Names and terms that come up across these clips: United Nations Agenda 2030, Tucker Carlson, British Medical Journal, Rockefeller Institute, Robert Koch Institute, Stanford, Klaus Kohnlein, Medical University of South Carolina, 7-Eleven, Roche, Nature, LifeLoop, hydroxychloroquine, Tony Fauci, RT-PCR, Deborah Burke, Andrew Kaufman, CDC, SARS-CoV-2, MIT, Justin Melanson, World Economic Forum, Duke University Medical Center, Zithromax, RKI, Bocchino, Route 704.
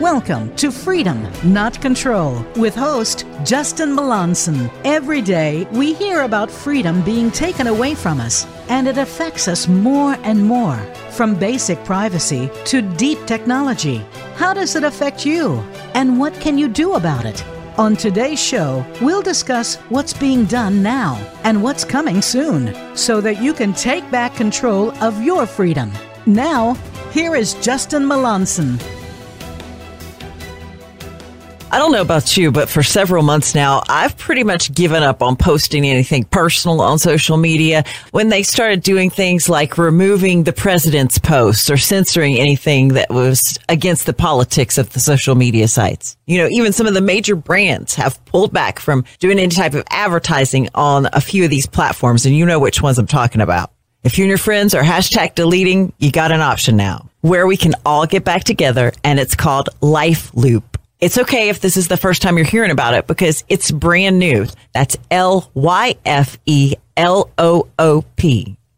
Welcome to Freedom, Not Control, with host Justin Melanson. Every day, we hear about freedom being taken away from us, and it affects us more and more, from basic privacy to deep technology. How does it affect you, and what can you do about it? On today's show, we'll discuss what's being done now and what's coming soon, so that you can take back control of your freedom. Now, here is Justin Melanson. I don't know about you, but for several months now, I've pretty much given up on posting anything personal on social media. When they started doing things like removing the president's posts or censoring anything that was against the politics of the social media sites. You know, even some of the major brands have pulled back from doing any type of advertising on a few of these platforms, and you know which ones I'm talking about. If you and your friends are hashtag deleting, you got an option now where we can all get back together, and it's called LifeLoop. It's okay if this is the first time you're hearing about it because it's brand new. That's LYFELOOP.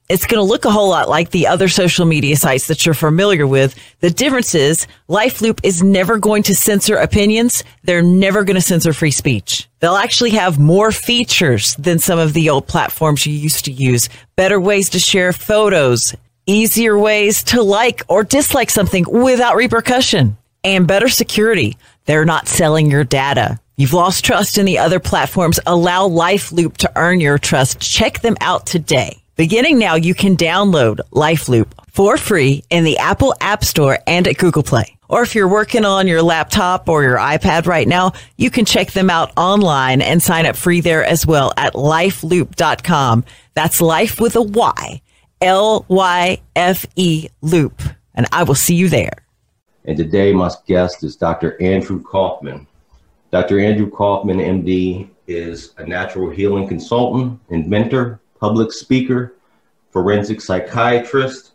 It's going to look a whole lot like the other social media sites that you're familiar with. The difference is LifeLoop is never going to censor opinions. They're never going to censor free speech. They'll actually have more features than some of the old platforms you used to use. Better ways to share photos, easier ways to like or dislike something without repercussion, and better security. They're not selling your data. You've lost trust in the other platforms. Allow LifeLoop to earn your trust. Check them out today. Beginning now, you can download LifeLoop for free in the Apple App Store and at Google Play. Or if you're working on your laptop or your iPad right now, you can check them out online and sign up free there as well at lifeloop.com. That's life with a Y, LYFE Loop. And I will see you there. And today, my guest is Dr. Andrew Kaufman. Dr. Andrew Kaufman, MD, is a natural healing consultant, inventor, public speaker, forensic psychiatrist,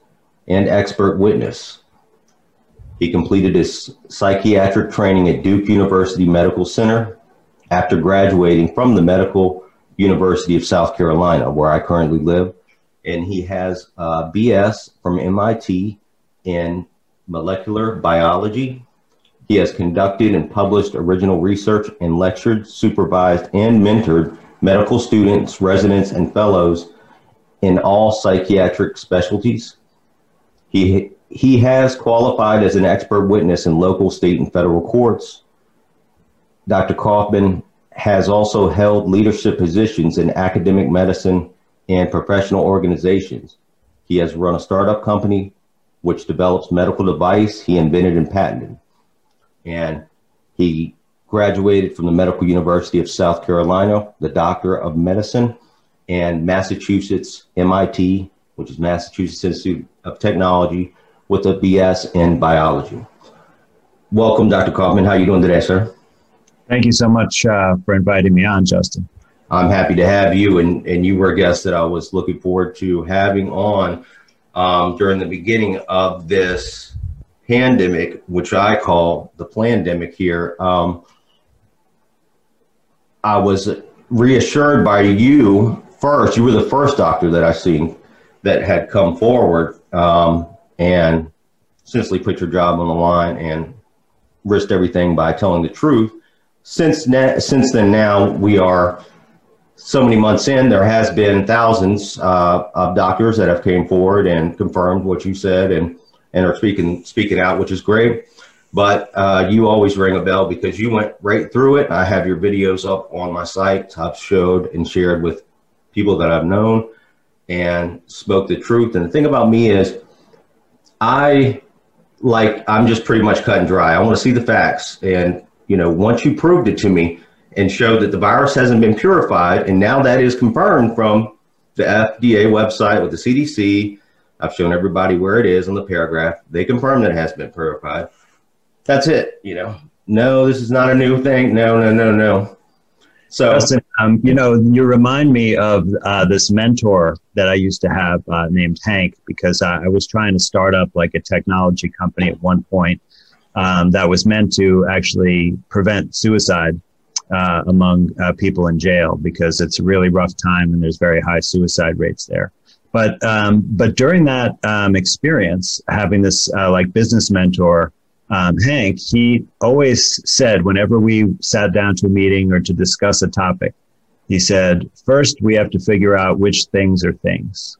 and expert witness. He completed his psychiatric training at Duke University Medical Center after graduating from the Medical University of South Carolina, where I currently live. And he has a BS from MIT in molecular biology. He has conducted and published original research and lectured, supervised, and mentored medical students, residents, and fellows in all psychiatric specialties. He has qualified as an expert witness in local, state, and federal courts. Dr. Kaufman has also held leadership positions in academic medicine and professional organizations. He has run a startup company which develops medical device he invented and patented. And he graduated from the Medical University of South Carolina, the Doctor of Medicine, and Massachusetts MIT, which is Massachusetts Institute of Technology, with a BS in biology. Welcome, Dr. Kaufman. How are you doing today, sir? Thank you so much for inviting me on, Justin. I'm happy to have you, and you were a guest that I was looking forward to having on. During the beginning of this pandemic, which I call the plandemic here, I was reassured by you first. You were the first doctor that I seen that had come forward and essentially put your job on the line and risked everything by telling the truth. Since then, now we are so many months in, there has been thousands of doctors that have came forward and confirmed what you said and are speaking out, which is great. But you always ring a bell because you went right through it. I have your videos up on my site. I've showed and shared with people that I've known and spoke the truth. And the thing about me is I'm just pretty much cut and dry. I want to see the facts. And, you know, once you proved it to me, and showed that the virus hasn't been purified, and now that is confirmed from the FDA website with the CDC. I've shown everybody where it is in the paragraph. They confirm that it has been purified. That's it, you know. No, this is not a new thing. No. So, Justin, you know, you remind me of this mentor that I used to have named Hank, because I was trying to start up like a technology company at one point that was meant to actually prevent suicide among people in jail, because it's a really rough time and there's very high suicide rates there. But during that experience, having this like business mentor Hank, he always said whenever we sat down to a meeting or to discuss a topic, he said, first, we have to figure out which things are things.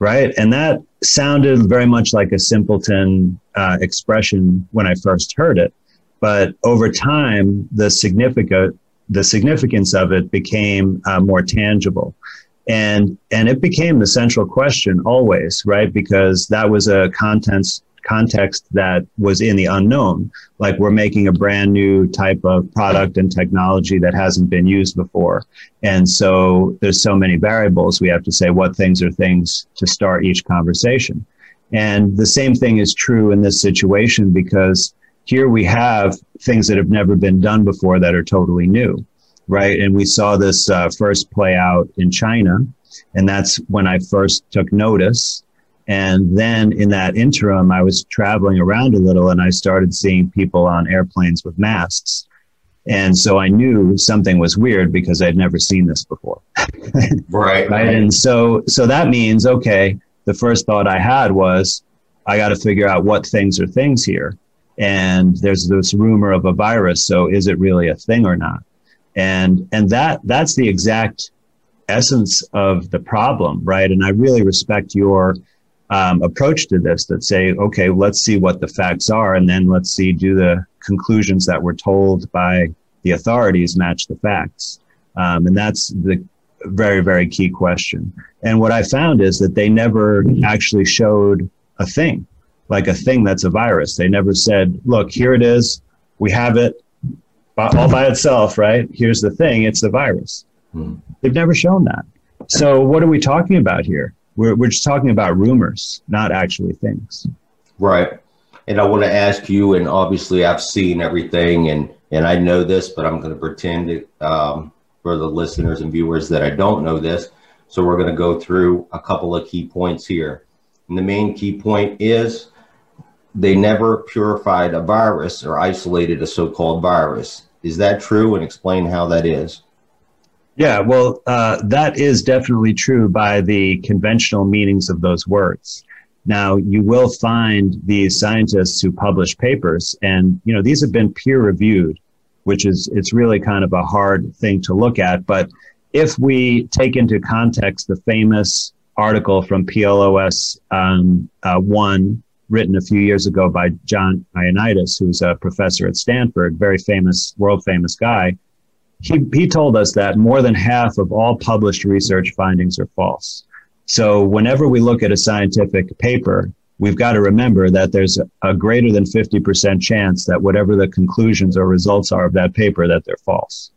Right. And that sounded very much like a simpleton expression when I first heard it. But over time, the significance of it became more tangible. And it became the central question always, right? Because that was a context that was in the unknown. Like, we're making a brand new type of product and technology that hasn't been used before. And so there's so many variables. We have to say what things are things to start each conversation. And the same thing is true in this situation, because here we have things that have never been done before that are totally new, right? And we saw this first play out in China. And that's when I first took notice. And then in that interim, I was traveling around a little and I started seeing people on airplanes with masks. And so I knew something was weird because I'd never seen this before. Right. And so that means, okay, the first thought I had was, I got to figure out what things are things here. And there's this rumor of a virus. So is it really a thing or not? And that's the exact essence of the problem, right? And I really respect your approach to this, that say, okay, let's see what the facts are, and then let's see, do the conclusions that we're told by the authorities match the facts? And that's the very, very key question. And what I found is that they never actually showed a thing, like a thing that's a virus. They never said, look, here it is, we have it all by itself, right? Here's the thing, it's the virus. They've never shown that. So what are we talking about here? We're just talking about rumors, not actually things. Right. And I want to ask you, and obviously I've seen everything and I know this, but I'm going to pretend it, for the listeners and viewers that I don't know this. So we're going to go through a couple of key points here. And the main key point is they never purified a virus or isolated a so-called virus. Is that true? And explain how that is. Yeah, well, that is definitely true by the conventional meanings of those words. Now, you will find these scientists who publish papers, and you know, these have been peer-reviewed, which is, it's really kind of a hard thing to look at. But if we take into context the famous article from PLOS 1, written a few years ago by John Ioannidis, who's a professor at Stanford, very famous, world-famous guy, He told us that more than half of all published research findings are false. So whenever we look at a scientific paper, we've got to remember that there's a greater than 50% chance that whatever the conclusions or results are of that paper, that they're false.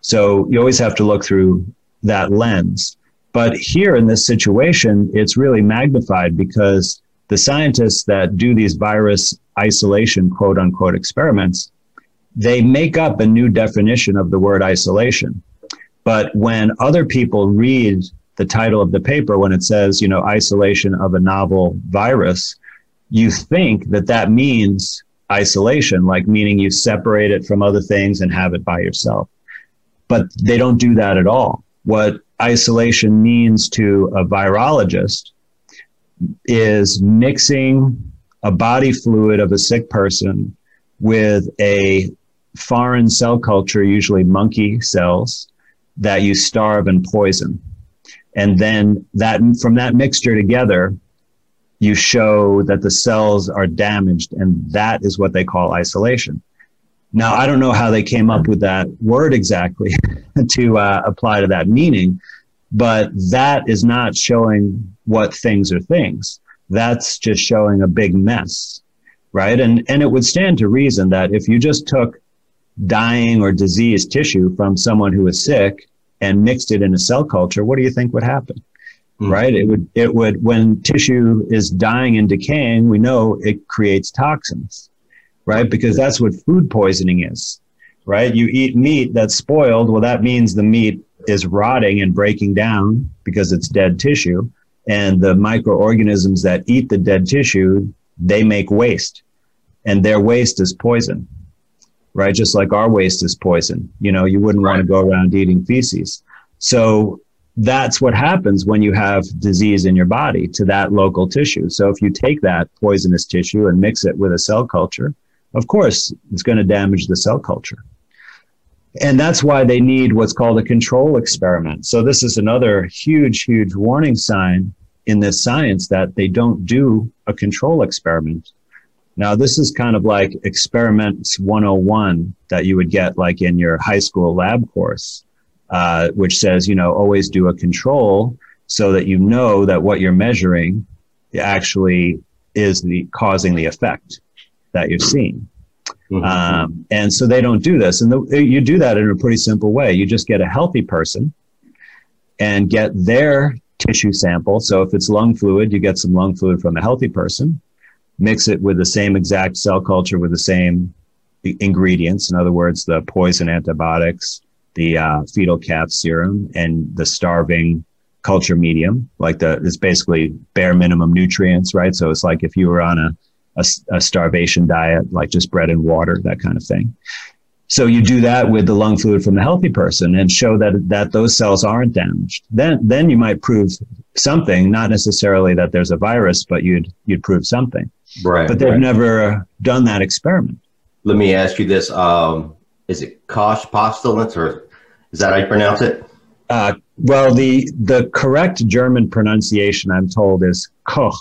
So you always have to look through that lens. But here in this situation, it's really magnified because the scientists that do these virus isolation, quote unquote, experiments, they make up a new definition of the word isolation. But when other people read the title of the paper, when it says, you know, isolation of a novel virus, you think that that means isolation, like meaning you separate it from other things and have it by yourself. But they don't do that at all. What isolation means to a virologist is mixing a body fluid of a sick person with a foreign cell culture, usually monkey cells, that you starve and poison. And then that, from that mixture together, you show that the cells are damaged, and that is what they call isolation. Now, I don't know how they came up with that word exactly to apply to that meaning, but that is not showing what things are things. That's just showing a big mess, right? And it would stand to reason that if you just took dying or diseased tissue from someone who is sick and mixed it in a cell culture, what do you think would happen? Mm. Right? It would, when tissue is dying and decaying, we know it creates toxins, right? Because that's what food poisoning is, right? You eat meat that's spoiled. Well, that means the meat is rotting and breaking down because it's dead tissue. And the microorganisms that eat the dead tissue, they make waste, and their waste is poison. Right, just like our waste is poison. You know, you wouldn't want to go around eating feces. So That's what happens when you have disease in your body to that local tissue. So if you take that poisonous tissue and mix it with a cell culture, of course, it's going to damage the cell culture. And that's why they need what's called a control experiment. So this is another huge, huge warning sign in this science that they don't do a control experiment. Now, this is kind of like experiments 101 that you would get like in your high school lab course, which says, you know, always do a control so that you know that what you're measuring actually is causing the effect that you're seeing. Mm-hmm. And so they don't do this. And you do that in a pretty simple way. You just get a healthy person and get their tissue sample. So if it's lung fluid, you get some lung fluid from a healthy person, mix it with the same exact cell culture with the same ingredients. In other words, the poison antibiotics, the fetal calf serum, and the starving culture medium. Like it's basically bare minimum nutrients, right? So it's like if you were on a starvation diet, like just bread and water, that kind of thing. So you do that with the lung fluid from the healthy person and show that those cells aren't damaged. Then you might prove something, not necessarily that there's a virus, but you'd prove something. Right. But they've never done that experiment. Let me ask you this: is it Koch postulates, or is that how you pronounce it? Well, the correct German pronunciation, I'm told, is Koch.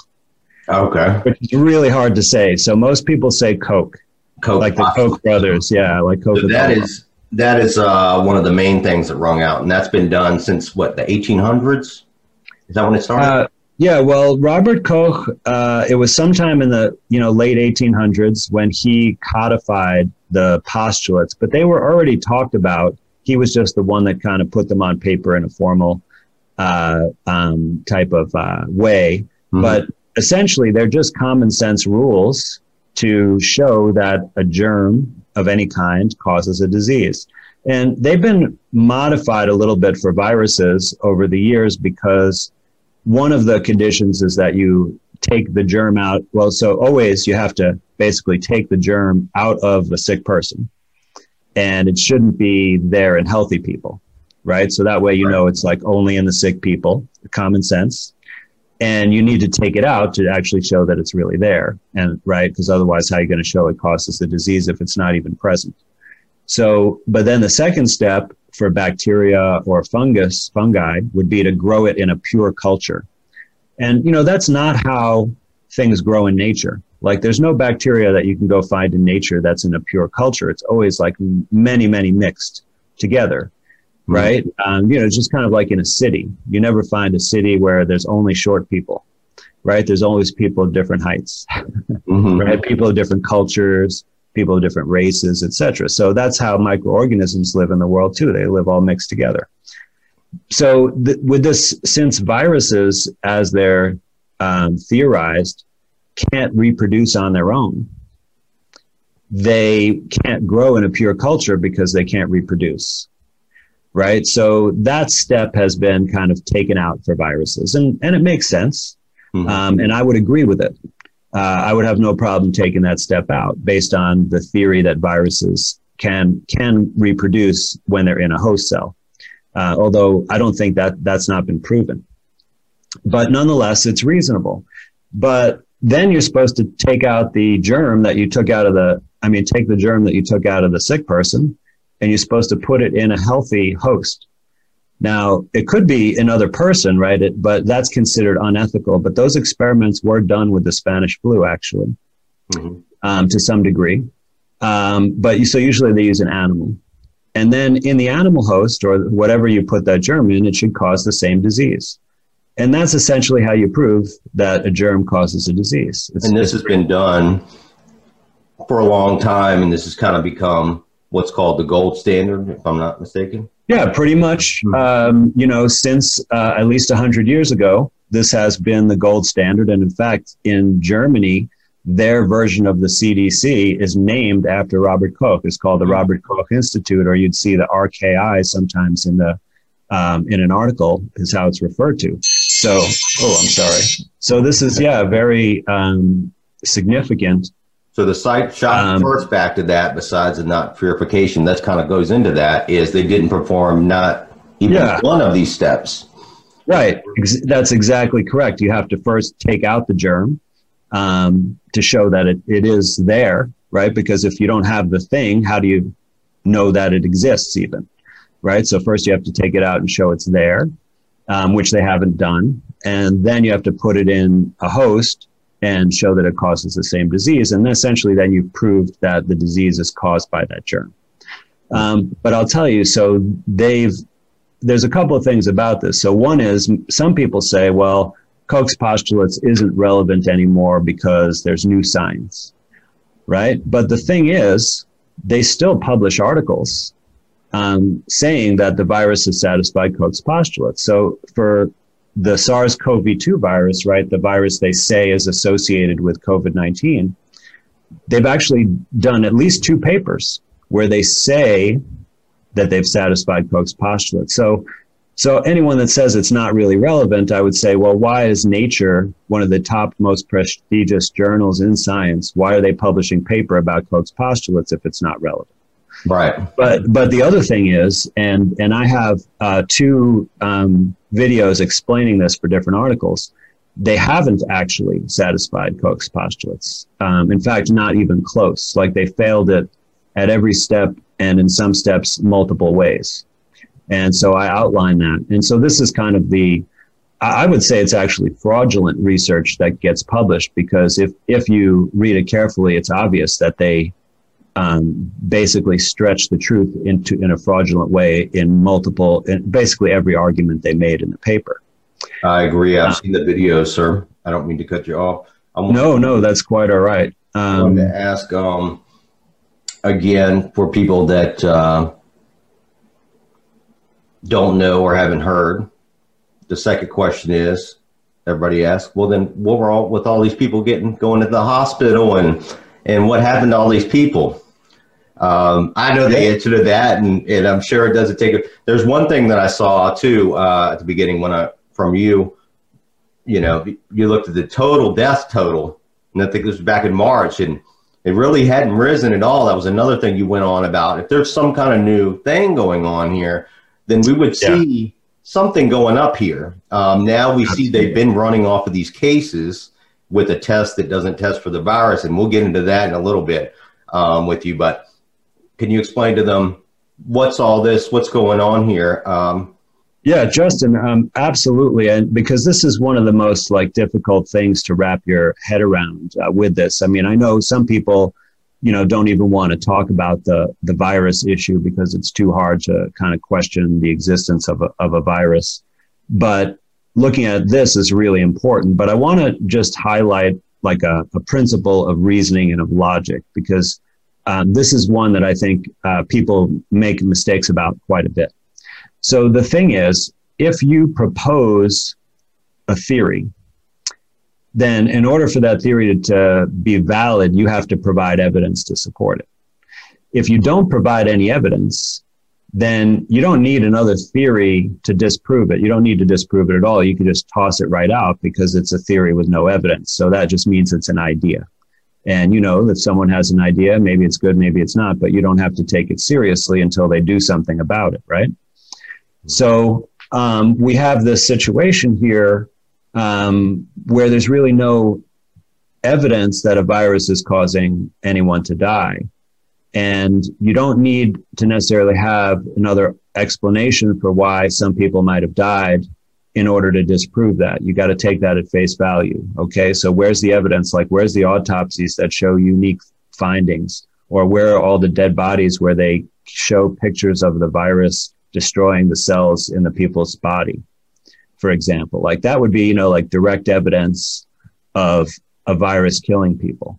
Okay. Which is really hard to say. So most people say Koch. Koch like the Koch brothers. Yeah. Like Koch. So that is one of the main things that rung out. And that's been done since, what, the 1800s? Is that when it started? Yeah. Well, Robert Koch, it was sometime in the, late 1800s when he codified the postulates, but they were already talked about. He was just the one that kind of put them on paper in a formal type of way. Mm-hmm. But essentially, they're just common sense rules to show that a germ of any kind causes a disease. And they've been modified a little bit for viruses over the years because one of the conditions is that you take the germ out. Well, so always you have to basically take the germ out of the sick person. And it shouldn't be there in healthy people, right? So that way, you know, it's like only in the sick people, common sense. And you need to take it out to actually show that it's really there, and right? Because otherwise, how are you going to show it causes the disease if it's not even present? So, but then the second step for bacteria or fungi would be to grow it in a pure culture. And, that's not how things grow in nature. Like there's no bacteria that you can go find in nature that's in a pure culture. It's always like many, many mixed together, right? Mm-hmm. It's just kind of like in a city. You never find a city where there's only short people, right? There's always people of different heights, mm-hmm. right? People of different cultures, people of different races, etc. So that's how microorganisms live in the world too. They live all mixed together. So with this, since viruses, as they're theorized, can't reproduce on their own. They can't grow in a pure culture because they can't reproduce, right? So that step has been kind of taken out for viruses, and it makes sense. Mm-hmm. And I would agree with it. I would have no problem taking that step out based on the theory that viruses can reproduce when they're in a host cell. Although I don't think that's not been proven. But nonetheless, it's reasonable. But then you're supposed to take out the germ that you took out of take the germ that you took out of the sick person, and you're supposed to put it in a healthy host. Now, it could be another person, right? But that's considered unethical. But those experiments were done with the Spanish flu, actually, mm-hmm. To some degree. So usually they use an animal. And then in the animal host or whatever you put that germ in, it should cause the same disease. And that's essentially how you prove that a germ causes a disease. And this has been done for a long time, and this has kind of become what's called the gold standard, if I'm not mistaken. Yeah, pretty much. Since at least 100 years ago, this has been the gold standard. And in fact, in Germany, their version of the CDC is named after Robert Koch. It's called the Robert Koch Institute, or you'd see the RKI sometimes in an article is how it's referred to. So, I'm sorry. So this is, very significant. So the site shot first back to that, besides the not purification, that's kind of goes into that, is they didn't perform not even one of these steps. Right. That's exactly correct. You have to first take out the germ to show that it is there, right? Because if you don't have the thing, how do you know that it exists even, right? So first you have to take it out and show it's there, which they haven't done. And then you have to put it in a host and show that it causes the same disease. And essentially then you've proved that the disease is caused by that germ. But I'll tell you, so there's a couple of things about this. So one is some people say, well, Koch's postulates isn't relevant anymore because there's new science, right? But the thing is, they still publish articles saying that the virus has satisfied Koch's postulates. So for the SARS-CoV-2 virus, right, the virus they say is associated with COVID-19, they've actually done at least two papers where they say that they've satisfied Koch's postulates. So anyone that says it's not really relevant, I would say, well, why is Nature, one of the top, most prestigious journals in science, why are they publishing paper about Koch's postulates if it's not relevant? Right. But the other thing is, and I have two videos explaining this for different articles, they haven't actually satisfied Koch's postulates. In fact, not even close. Like they failed it at every step and in some steps multiple ways. And so I outline that. And so this is kind of the, I would say it's actually fraudulent research that gets published, because if you read it carefully, it's obvious that they basically stretch the truth in a fraudulent way in multiple, in basically every argument they made in the paper. I agree. I've seen the video, sir. I don't mean to cut you off. No, that's quite all right. I wanted to ask again for people that don't know or haven't heard. The second question is, everybody asks, well, then what were all with all these people going to the hospital and what happened to all these people? I know the answer to that, and I'm sure it doesn't take it. There's one thing that I saw too at the beginning from you. You know, you looked at the total death total, and I think this was back in March, and it really hadn't risen at all. That was another thing you went on about. If there's some kind of new thing going on here, then we would see something going up here. Now we see they've been running off of these cases with a test that doesn't test for the virus, and we'll get into that in a little bit with you. But can you explain to them what's all this? What's going on here? Yeah, Justin, absolutely. And because this is one of the most difficult things to wrap your head around with this. I mean, I know some people, don't even want to talk about the virus issue because it's too hard to kind of question the existence of a virus. But looking at this is really important. But I want to just highlight a principle of reasoning and of logic, because this is one that I think people make mistakes about quite a bit. So the thing is, if you propose a theory, then in order for that theory to be valid, you have to provide evidence to support it. If you don't provide any evidence, then you don't need another theory to disprove it. You don't need to disprove it at all. You can just toss it right out because it's a theory with no evidence. So that just means it's an idea. And you know that someone has an idea, maybe it's good, maybe it's not, but you don't have to take it seriously until they do something about it, right? So we have this situation here where there's really no evidence that a virus is causing anyone to die. And you don't need to necessarily have another explanation for why some people might have died in order to disprove that. You got to take that at face value. Okay, so where's the evidence? Where's the autopsies that show unique findings? Or where are all the dead bodies where they show pictures of the virus destroying the cells in the people's body, for example? That would be, direct evidence of a virus killing people.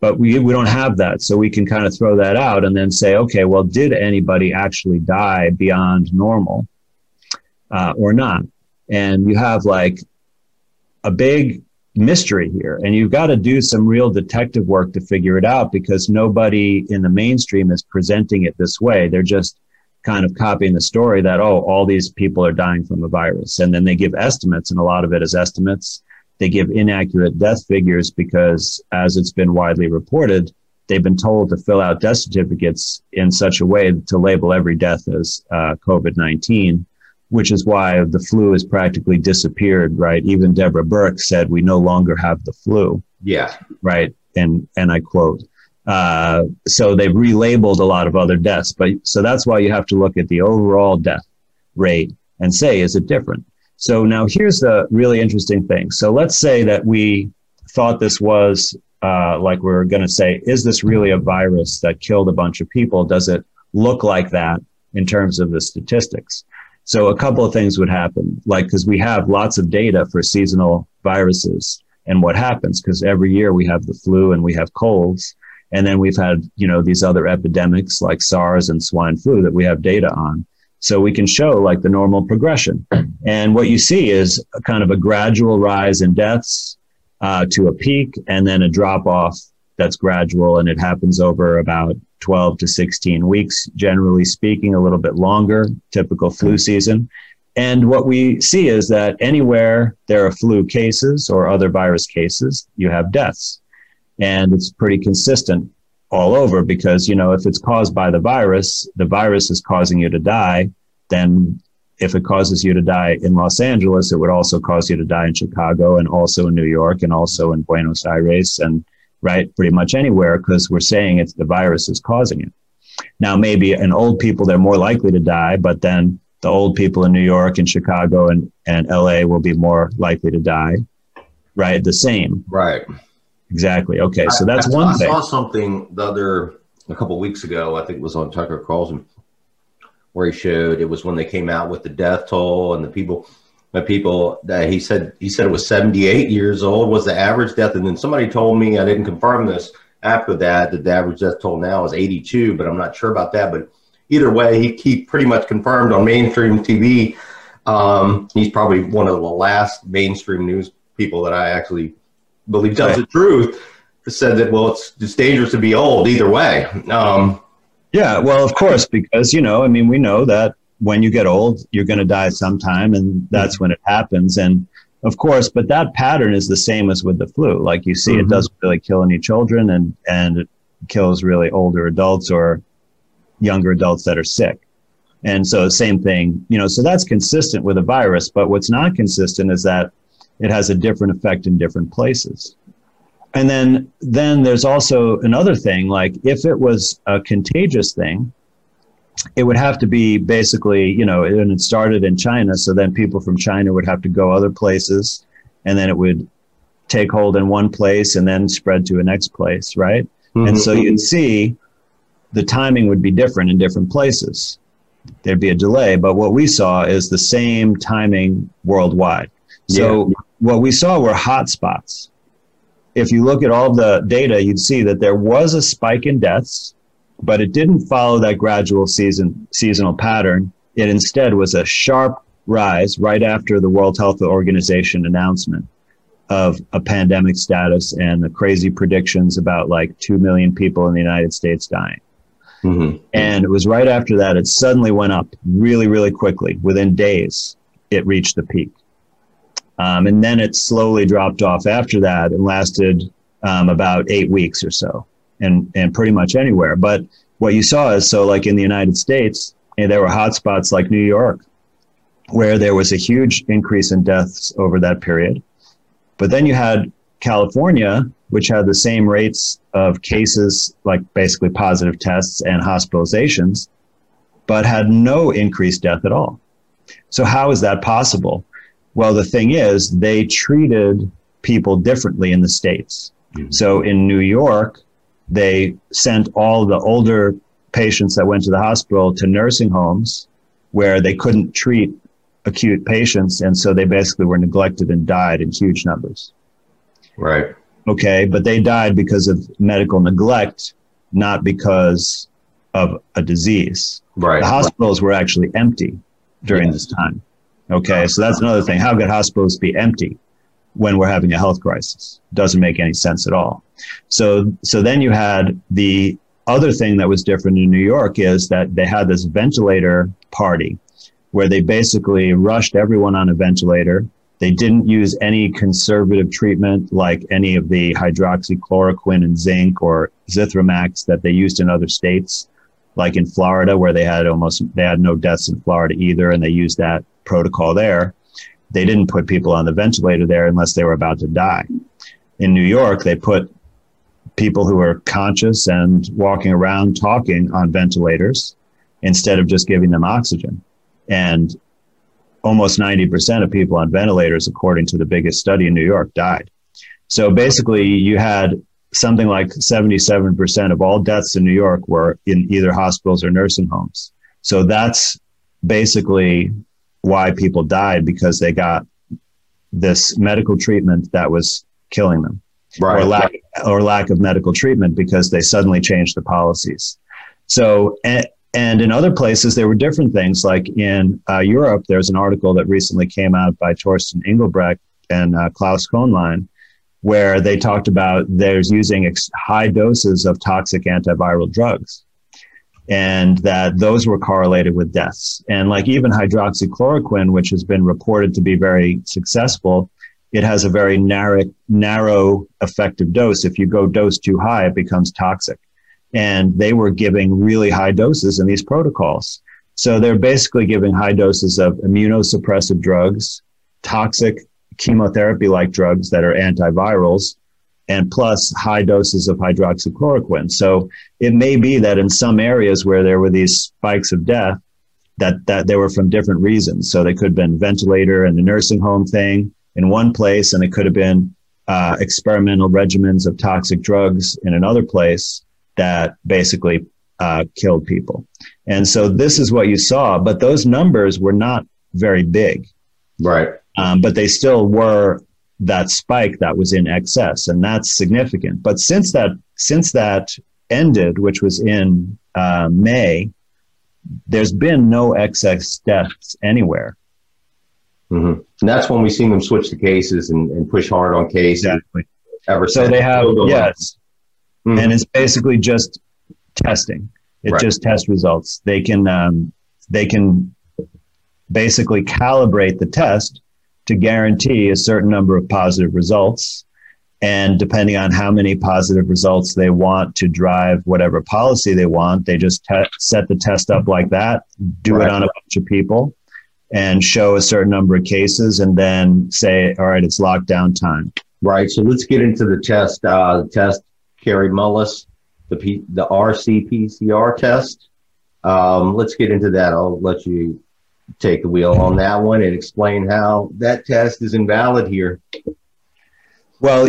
But we don't have that. So we can kind of throw that out and then say, okay, well, did anybody actually die beyond normal or not? And you have a big mystery here. And you've got to do some real detective work to figure it out, because nobody in the mainstream is presenting it this way. They're just kind of copying the story that, oh, all these people are dying from a virus. And then they give estimates, and a lot of it is estimates. They give inaccurate death figures because, as it's been widely reported, they've been told to fill out death certificates in such a way to label every death as COVID-19, which is why the flu has practically disappeared, right? Even Deborah Burke said, we no longer have the flu. Yeah. Right. And I quote, so they've relabeled a lot of other deaths, but so that's why you have to look at the overall death rate and say, is it different? So now here's the really interesting thing. So let's say that we thought this was like we were going to say, is this really a virus that killed a bunch of people? Does it look like that in terms of the statistics? So a couple of things would happen, like, because we have lots of data for seasonal viruses and what happens, because every year we have the flu and we have colds. And then we've had, you know, these other epidemics like SARS and swine flu that we have data on. So we can show like the normal progression. And what you see is a kind of a gradual rise in deaths to a peak and then a drop off that's gradual. And it happens over about 12 to 16 weeks, generally speaking, a little bit longer, typical flu season. And what we see is that anywhere there are flu cases or other virus cases, you have deaths. And it's pretty consistent all over because, you know, if it's caused by the virus is causing you to die. Then if it causes you to die in Los Angeles, it would also cause you to die in Chicago and also in New York and also in Buenos Aires and right, pretty much anywhere because we're saying it's the virus is causing it. Now, maybe in old people, they're more likely to die, but then the old people in New York and Chicago and L.A. will be more likely to die. Right. The same. Right. Exactly. Okay. So that's one thing. I saw something a couple of weeks ago, I think it was on Tucker Carlson, where he showed it was when they came out with the death toll and the people that he said it was 78 years old was the average death. And then somebody told me, I didn't confirm this after that the average death toll now is 82, but I'm not sure about that. But either way, he pretty much confirmed on mainstream TV. He's probably one of the last mainstream news people that I actually believe tells the truth, said that, well, it's dangerous to be old either way. Yeah, well, of course, because, you know, I mean, we know that when you get old, you're going to die sometime, and that's when it happens. And, of course, but that pattern is the same as with the flu. Like you see, it doesn't really kill any children, and it kills really older adults or younger adults that are sick. And so same thing, you know, so that's consistent with a virus. But what's not consistent is that it has a different effect in different places. And then there's also another thing, like if it was a contagious thing, it would have to be basically, you know, and it started in China. So then people from China would have to go other places and then it would take hold in one place and then spread to the next place. Right. Mm-hmm. And so you'd see the timing would be different in different places. There'd be a delay. But what we saw is the same timing worldwide. So what we saw were hot spots. If you look at all the data, you'd see that there was a spike in deaths, but it didn't follow that gradual seasonal pattern. It instead was a sharp rise right after the World Health Organization announcement of a pandemic status and the crazy predictions about like 2 million people in the United States dying. Mm-hmm. And it was right after that, it suddenly went up really, really quickly. Within days, it reached the peak. And then it slowly dropped off after that and lasted about 8 weeks or so and pretty much anywhere. But what you saw is so like in the United States, and there were hotspots like New York, where there was a huge increase in deaths over that period. But then you had California, which had the same rates of cases, like basically positive tests and hospitalizations, but had no increased death at all. So how is that possible? Well, the thing is, they treated people differently in the states. Mm-hmm. So in New York, they sent all the older patients that went to the hospital to nursing homes where they couldn't treat acute patients. And so they basically were neglected and died in huge numbers. Right. Okay. But they died because of medical neglect, not because of a disease. Right. The hospitals were actually empty during this time. Okay, so that's another thing. How could hospitals be empty when we're having a health crisis? Doesn't make any sense at all. So then you had the other thing that was different in New York is that they had this ventilator party where they basically rushed everyone on a ventilator. They didn't use any conservative treatment like any of the hydroxychloroquine and zinc or Zithromax that they used in other states. like in Florida, where they had no deaths in Florida either, and they used that protocol there. They didn't put people on the ventilator there unless they were about to die. In New York, they put people who were conscious and walking around talking on ventilators instead of just giving them oxygen. And almost 90% of people on ventilators, according to the biggest study in New York, died. So basically, you had something like 77% of all deaths in New York were in either hospitals or nursing homes. So that's basically why people died, because they got this medical treatment that was killing them. Right. Or lack of medical treatment, because they suddenly changed the policies. So, and in other places, there were different things. Like in Europe, there's an article that recently came out by Torsten Engelbrecht and Klaus Kohnlein, where they talked about there's using high doses of toxic antiviral drugs, and that those were correlated with deaths. And like even hydroxychloroquine, which has been reported to be very successful, it has a very narrow effective dose. If you go dose too high, it becomes toxic. And they were giving really high doses in these protocols. So they're basically giving high doses of immunosuppressive drugs, toxic chemotherapy-like drugs that are antivirals, and plus high doses of hydroxychloroquine. So it may be that in some areas where there were these spikes of death, that they were from different reasons. So they could have been ventilator and the nursing home thing in one place, and it could have been experimental regimens of toxic drugs in another place that basically killed people. And so this is what you saw, but those numbers were not very big. Right. But they still were that spike that was in excess, and that's significant. But since that ended, which was in May, there's been no excess deaths anywhere. Mm-hmm. And that's when we've seen them switch the cases and push hard on cases. Exactly. Ever since. So they have, yes. Mm-hmm. And it's basically just testing. It's right. Just test results. They can basically calibrate the test to guarantee a certain number of positive results. And depending on how many positive results they want to drive whatever policy they want, they just set the test up like that, do right. It on a bunch of people, and show a certain number of cases, and then say, all right, it's lockdown time. Right. So let's get into the test. Kary Mullis, the RT-PCR test. Let's get into that. I'll let you take the wheel on that one and explain how that test is invalid here. Well,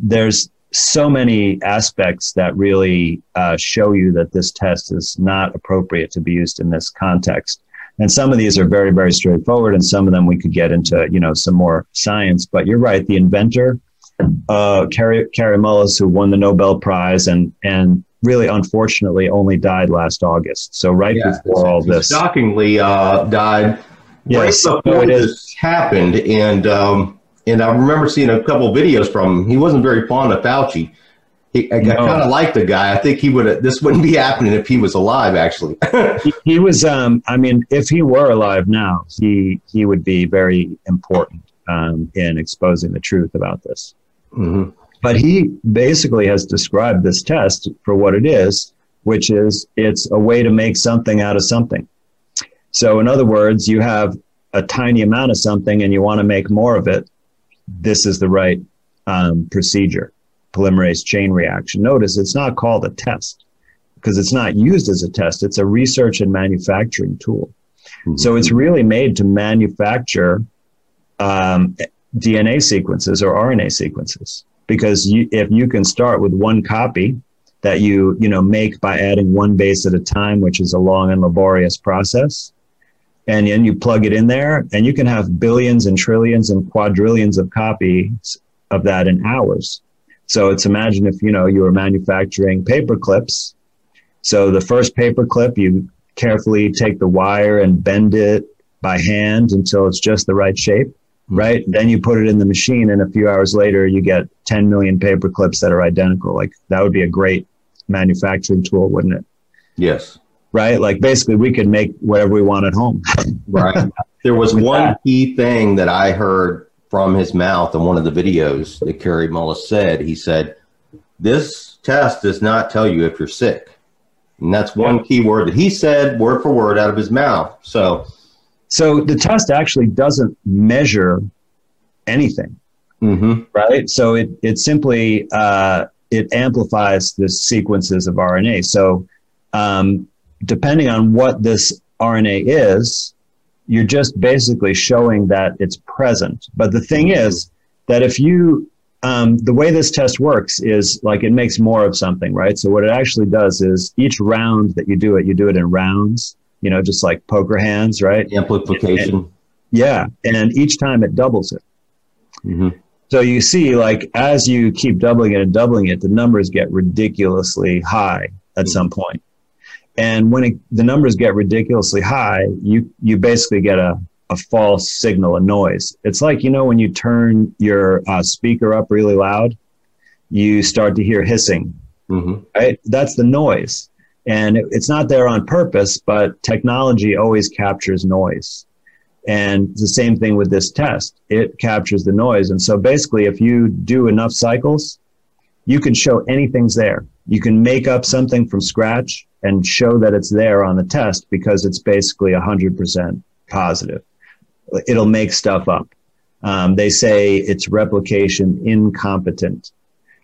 there's so many aspects that really show you that this test is not appropriate to be used in this context. And some of these are very, very straightforward, and some of them we could get into, some more science. But you're right, the inventor, Kary Mullis, who won the Nobel Prize and really, unfortunately, only died last August. So before all this. Shockingly died right before this happened. And I remember seeing a couple of videos from him. He wasn't very fond of Fauci. I kind of like the guy. I think this wouldn't be happening if he was alive, actually. He was, if he were alive now, he would be very important in exposing the truth about this. Mm-hmm. But he basically has described this test for what it is, which is it's a way to make something out of something. So in other words, you have a tiny amount of something and you want to make more of it. This is the right procedure, polymerase chain reaction. Notice it's not called a test because it's not used as a test. It's a research and manufacturing tool. Mm-hmm. So it's really made to manufacture DNA sequences or RNA sequences. Because if you can start with one copy that you make by adding one base at a time, which is a long and laborious process, and then you plug it in there, and you can have billions and trillions and quadrillions of copies of that in hours. So it's imagine if, you were manufacturing paper clips. So the first paper clip, you carefully take the wire and bend it by hand until it's just the right shape. Right. Then you put it in the machine, and a few hours later, you get 10 million paper clips that are identical. Like, that would be a great manufacturing tool, wouldn't it? Yes. Right. Like, basically, we could make whatever we want at home. Right. There was one key thing that I heard from his mouth in one of the videos that Kary Mullis said. He said, this test does not tell you if you're sick. And that's one key word that he said word for word out of his mouth. So the test actually doesn't measure anything, right? So it simply, it amplifies the sequences of RNA. So depending on what this RNA is, you're just basically showing that it's present. But the thing is that if you, the way this test works is like it makes more of something, right? So what it actually does is each round that you do it in rounds, you know, just like poker hands, right? Amplification. And each time it doubles it. So you see, like, as you keep doubling it and doubling it, the numbers get ridiculously high at some point. And when the numbers get ridiculously high, you basically get a false signal, a noise. It's like, you know, when you turn your speaker up really loud, you start to hear hissing, right? That's the noise. And it's not there on purpose, but technology always captures noise. And it's the same thing with this test. It captures the noise. And so basically, if you do enough cycles, you can show anything's there. You can make up something from scratch and show that it's there on the test because it's basically 100% positive. It'll make stuff up. They say it's replication incompetent,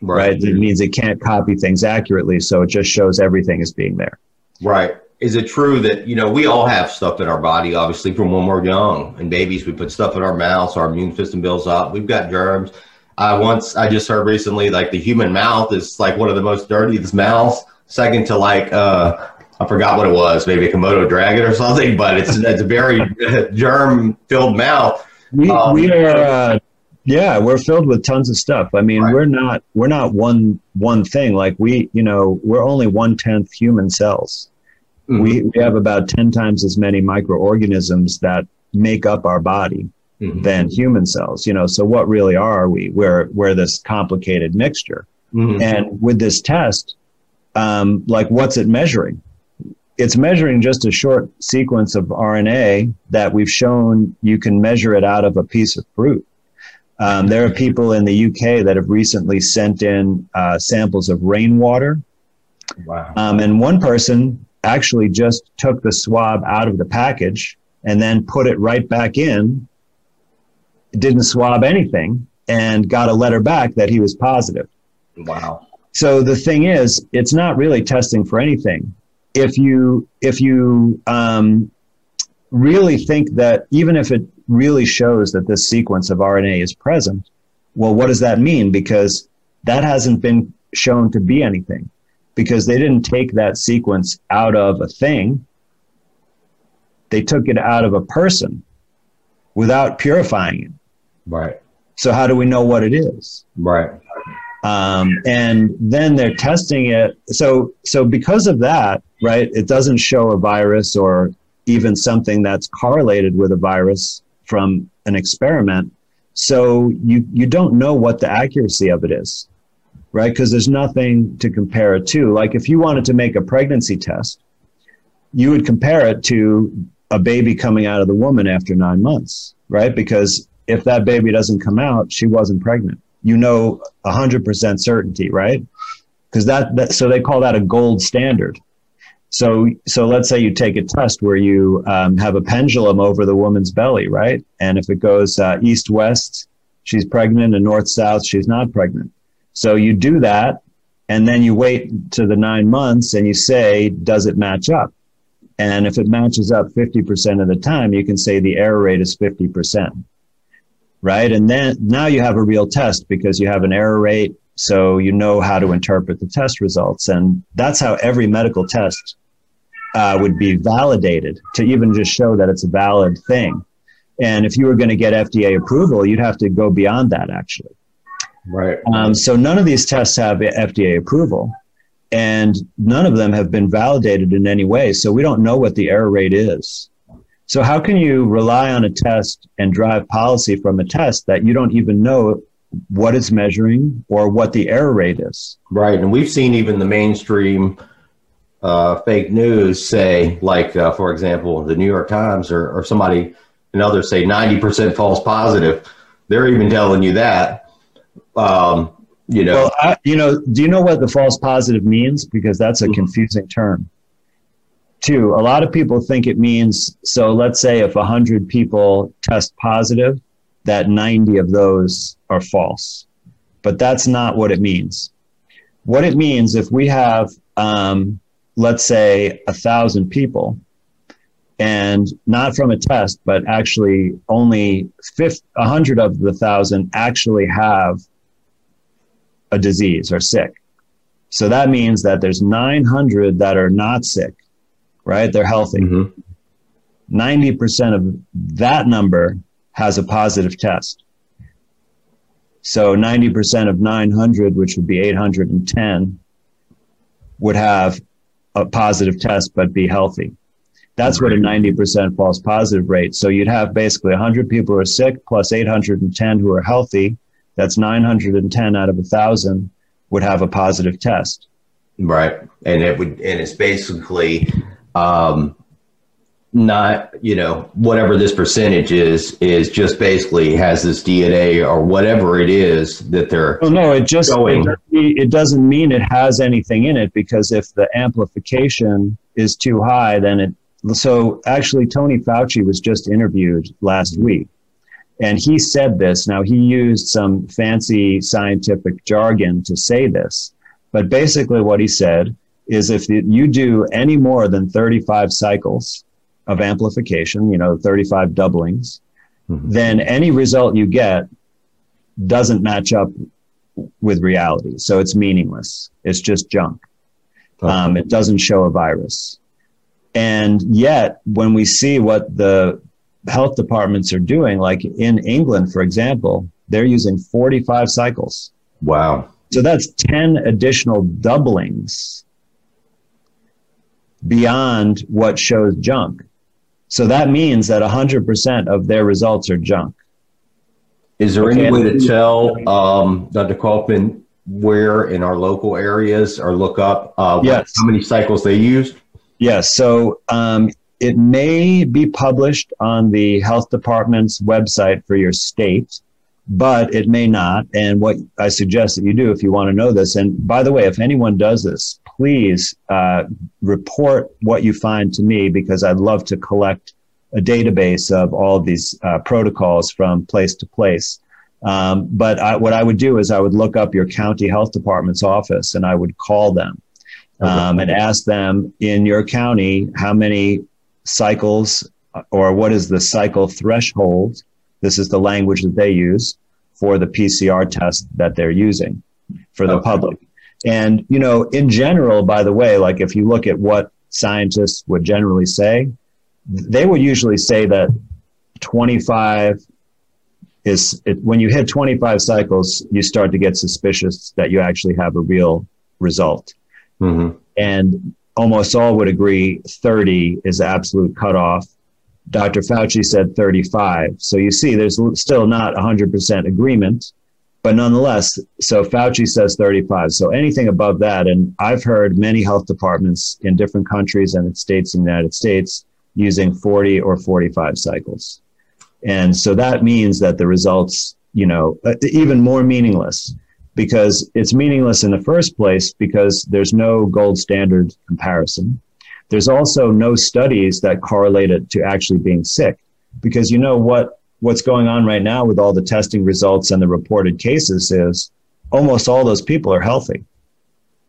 right? It means it can't copy things accurately, so it just shows everything as being there. Right. Is it true that, you know, we all have stuff in our body, obviously, from when we're young. And babies, we put stuff in our mouths, our immune system builds up. We've got germs. I just heard recently, like, the human mouth is, like, one of the most dirtiest mouths, second to, like, I forgot what it was, maybe a Komodo dragon or something, but it's a very germ-filled mouth. We are, we're filled with tons of stuff. I mean, we're not one thing. Like, we're only 1/10 human cells. We have about 10 times as many microorganisms that make up our body than human cells, you know. So what really are we? We're this complicated mixture. And with this test, like, what's it measuring? It's measuring just a short sequence of RNA that we've shown you can measure it out of a piece of fruit. There are people in the UK that have recently sent in samples of rainwater. Wow. And one person actually just took the swab out of the package and then put it right back in, didn't swab anything, and got a letter back that he was positive. Wow. So the thing is, it's not really testing for anything. If you really think that, even if it really shows that this sequence of RNA is present, well, what does that mean? Because that hasn't been shown to be anything, because they didn't take that sequence out of a thing. They took it out of a person without purifying it. Right. So how do we know what it is? Right. And then they're testing it. So because of that, right, it doesn't show a virus or even something that's correlated with a virus from an experiment. So you don't know what the accuracy of it is, right? Because there's nothing to compare it to. Like, if you wanted to make a pregnancy test, you would compare it to a baby coming out of the woman after 9 months, right? Because if that baby doesn't come out, she wasn't pregnant. You know, 100% certainty, right? Because so they call that a gold standard. So let's say you take a test where you have a pendulum over the woman's belly, right? And if it goes east-west, she's pregnant, and north-south, she's not pregnant. So you do that, and then you wait to the 9 months, and you say, does it match up? And if it matches up 50% of the time, you can say the error rate is 50%, right? And then now you have a real test because you have an error rate, so you know how to interpret the test results. And that's how every medical test would be validated, to even just show that it's a valid thing. And if you were going to get FDA approval, you'd have to go beyond that, actually. Right. So none of these tests have FDA approval, and none of them have been validated in any way. So we don't know what the error rate is. So how can you rely on a test and drive policy from a test that you don't even know what it's measuring or what the error rate is? Right. And we've seen even the mainstream fake news say, like, for example, the New York Times or somebody and others say 90% false positive. They're even telling you that. Do you know what the false positive means? Because that's a confusing term. Two, a lot of people think it means, so let's say if 100 people test positive, that 90 of those are false. But that's not what it means. What it means, if we have, let's say, 1,000 people, and not from a test, but actually only 100 of the 1,000 actually have a disease or sick. So that means that there's 900 that are not sick, right? They're healthy. Mm-hmm. 90% of that number has a positive test. So 90% of 900, which would be 810, would have a positive test but be healthy. That's what a 90% false positive rate. So you'd have basically 100 people who are sick plus 810 who are healthy. That's 910 out of 1,000 would have a positive test. Right. And it would, and it's basically not, you know, whatever this percentage is just basically has this DNA or whatever it is that they're it doesn't mean it has anything in it, because if the amplification is too high, then it. So actually, Tony Fauci was just interviewed last week, and he said this. Now, he used some fancy scientific jargon to say this, but basically what he said is if you do any more than 35 cycles of amplification, you know, 35 doublings, mm-hmm. then any result you get doesn't match up with reality. So it's meaningless. It's just junk. Okay. It doesn't show a virus. And yet, when we see what the health departments are doing, like in England, for example, they're using 45 cycles. Wow. So that's 10 additional doublings beyond what shows junk. So that means that 100% of their results are junk. Is there any way to tell, Dr. Kaufman, where in our local areas or look up how many cycles they used? Yes. So it may be published on the health department's website for your state, but it may not. And what I suggest that you do if you want to know this, and by the way, if anyone does this, please report what you find to me, because I'd love to collect a database of all of these protocols from place to place. What I would do is I would look up your county health department's office and I would call them. And ask them in your county how many cycles, or what is the cycle threshold? This is the language that they use for the PCR test that they're using for the public. And, you know, in general, by the way, like if you look at what scientists would generally say, they would usually say that 25 when you hit 25 cycles, you start to get suspicious that you actually have a real result. Mm-hmm. And almost all would agree 30 is the absolute cutoff. Dr. Fauci said 35. So you see, there's still not 100% agreement, but nonetheless, so Fauci says 35. So anything above that, and I've heard many health departments in different countries and states in the United States using 40 or 45 cycles. And so that means that the results, you know, even more meaningless. Because it's meaningless in the first place because there's no gold standard comparison. There's also no studies that correlate it to actually being sick, because you know what's going on right now with all the testing results and the reported cases is almost all those people are healthy.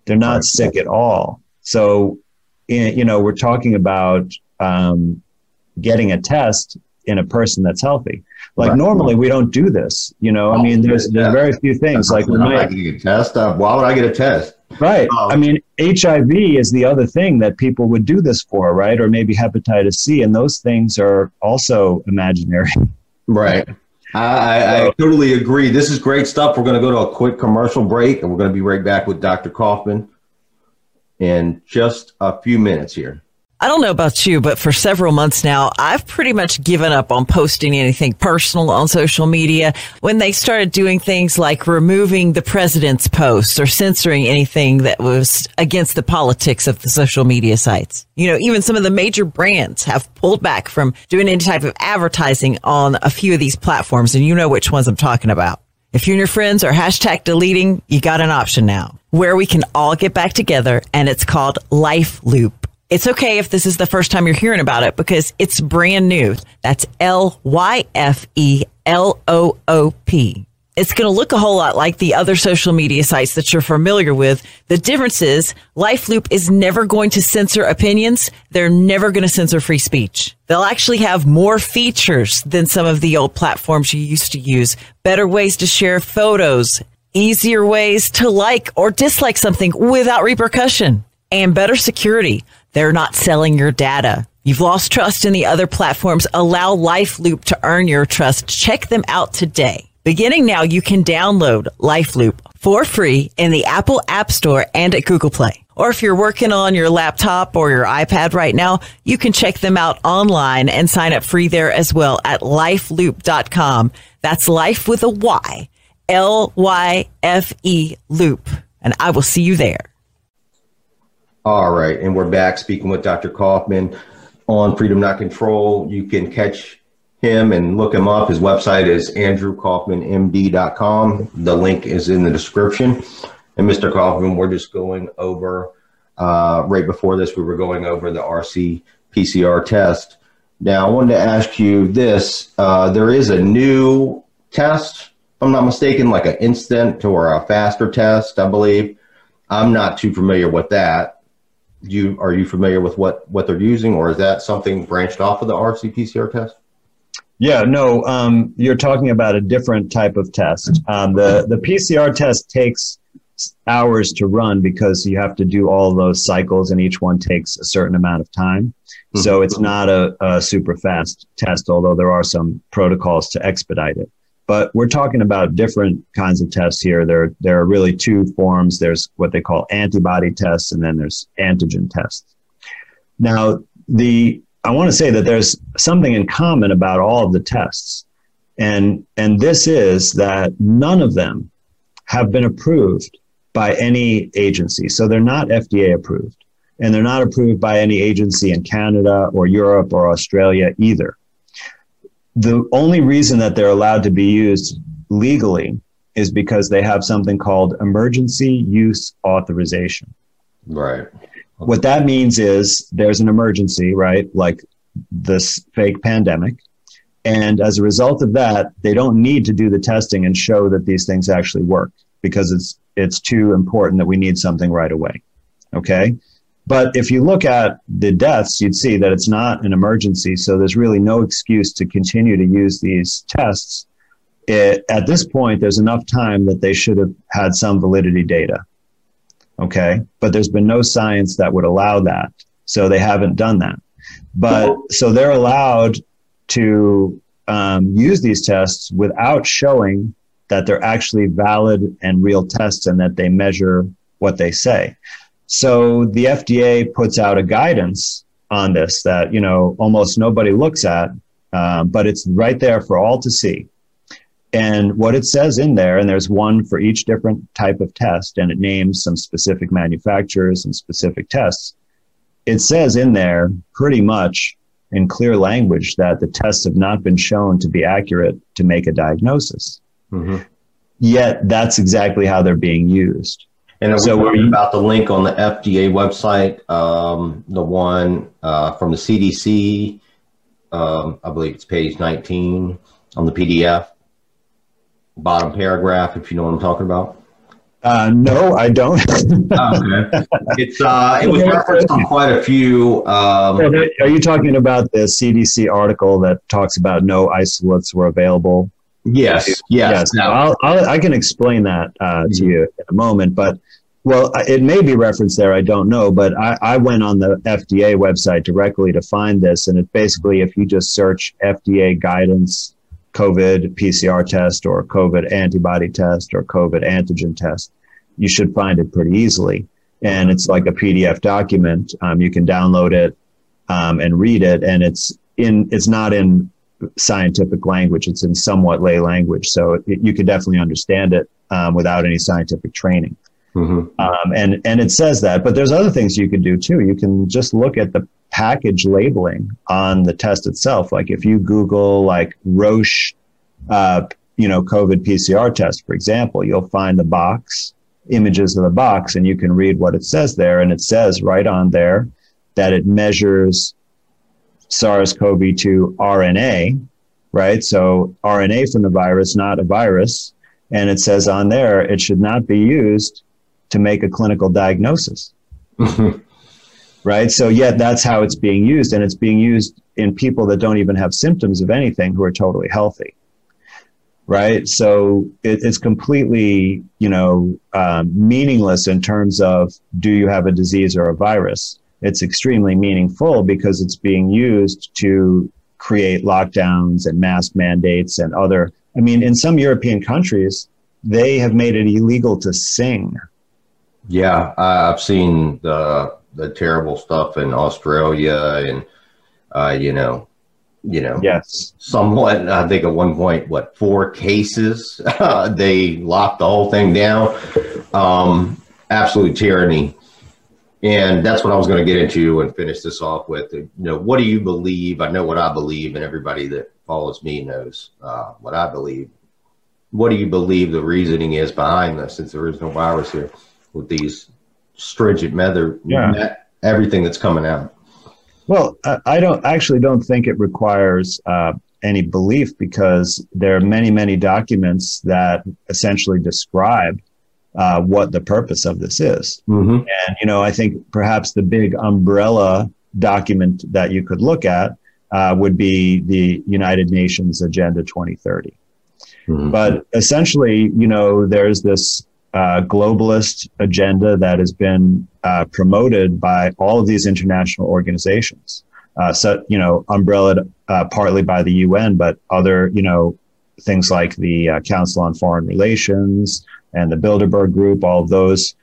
They're not right. sick at all. So, you know, we're talking about getting a test in a person that's healthy. Like right. normally we don't do this, you know, I mean, there's very few things like why would I get a test? Right. I mean, HIV is the other thing that people would do this for, right? Or maybe hepatitis C, and those things are also imaginary. Right. I totally agree. This is great stuff. We're going to go to a quick commercial break and we're going to be right back with Dr. Kaufman in just a few minutes here. I don't know about you, but for several months now, I've pretty much given up on posting anything personal on social media. When they started doing things like removing the president's posts or censoring anything that was against the politics of the social media sites. You know, even some of the major brands have pulled back from doing any type of advertising on a few of these platforms, and you know which ones I'm talking about. If you and your friends are hashtag deleting, you got an option now where we can all get back together, and it's called LifeLoop. It's okay if this is the first time you're hearing about it because it's brand new. That's LYFELOOP. It's going to look a whole lot like the other social media sites that you're familiar with. The difference is LifeLoop is never going to censor opinions. They're never going to censor free speech. They'll actually have more features than some of the old platforms you used to use. Better ways to share photos, easier ways to like or dislike something without repercussion, and better security. They're not selling your data. You've lost trust in the other platforms. Allow LifeLoop to earn your trust. Check them out today. Beginning now, you can download LifeLoop for free in the Apple App Store and at Google Play. Or if you're working on your laptop or your iPad right now, you can check them out online and sign up free there as well at lifeloop.com. That's life with a Y, LYFE Loop. And I will see you there. All right. And we're back speaking with Dr. Kaufman on Freedom Not Control. You can catch him and look him up. His website is andrewkaufmanmd.com. The link is in the description. And Mr. Kaufman, we're just going over, right before this, we were going over the RT-PCR test. Now, I wanted to ask you this. There is a new test, if I'm not mistaken, like an instant or a faster test, I believe. I'm not too familiar with that. Are you familiar with what they're using, or is that something branched off of the RT-PCR test? Yeah, no, you're talking about a different type of test. The PCR test takes hours to run because you have to do all those cycles, and each one takes a certain amount of time. Mm-hmm. So it's not a super fast test, although there are some protocols to expedite it. But we're talking about different kinds of tests here. There are really two forms. There's what they call antibody tests, and then there's antigen tests. Now, I want to say that there's something in common about all of the tests, and this is that none of them have been approved by any agency. So they're not FDA approved, and they're not approved by any agency in Canada or Europe or Australia either. The only reason that they're allowed to be used legally is because they have something called emergency use authorization. Right. What that means is there's an emergency, right? Like this fake pandemic. And as a result of that, they don't need to do the testing and show that these things actually work because it's too important that we need something right away. Okay. But if you look at the deaths, you'd see that it's not an emergency. So there's really no excuse to continue to use these tests. At this point, there's enough time that they should have had some validity data. Okay, but there's been no science that would allow that. So they haven't done that. But so they're allowed to use these tests without showing that they're actually valid and real tests and that they measure what they say. So the FDA puts out a guidance on this that, you know, almost nobody looks at, but it's right there for all to see. And what it says in there, and there's one for each different type of test, and it names some specific manufacturers and specific tests. It says in there pretty much in clear language that the tests have not been shown to be accurate to make a diagnosis. Mm-hmm. Yet that's exactly how they're being used. And so we're about the link on the FDA website, the one from the CDC, I believe it's page 19 on the PDF. Bottom paragraph, if you know what I'm talking about. No, I don't. Okay. It was referenced on quite a few. Are you talking about the CDC article that talks about no isolates were available? Yes. Now, I can explain that to you in a moment, but well, it may be referenced there. I don't know, but I went on the FDA website directly to find this, and it basically, if you just search FDA guidance COVID PCR test or COVID antibody test or COVID antigen test, you should find it pretty easily. And it's like a PDF document. You can download it and read it. And it's not in scientific language. It's in somewhat lay language. So you can definitely understand it without any scientific training. Mm-hmm. And it says that, but there's other things you can do too. You can just look at the package labeling on the test itself. Like if you Google like Roche, COVID PCR test, for example, you'll find the box, images of the box, and you can read what it says there. And it says right on there that it measures SARS-CoV-2 RNA, right? So RNA from the virus, not a virus. And it says on there, it should not be used to make a clinical diagnosis, right? So yeah, that's how it's being used. And it's being used in people that don't even have symptoms of anything, who are totally healthy, right? So it's completely, meaningless in terms of, do you have a disease or a virus? It's extremely meaningful because it's being used to create lockdowns and mask mandates and other, in some European countries, they have made it illegal to sing. Yeah, I've seen the terrible stuff in Australia and, yes, somewhat, I think at one point, 4 cases, they locked the whole thing down. Absolute tyranny. And that's what I was going to get into and finish this off with. What do you believe? I know what I believe, and everybody that follows me knows what I believe. What do you believe the reasoning is behind this, since there is no virus here, with these stringent methods, everything that's coming out? Well, I don't think it requires any belief, because there are many, many documents that essentially describe what the purpose of this is. Mm-hmm. And, I think perhaps the big umbrella document that you could look at would be the United Nations Agenda 2030. Mm-hmm. But essentially, there's this globalist agenda that has been promoted by all of these international organizations. Umbrellaed partly by the UN, but other, things like the Council on Foreign Relations and the Bilderberg Group, all of those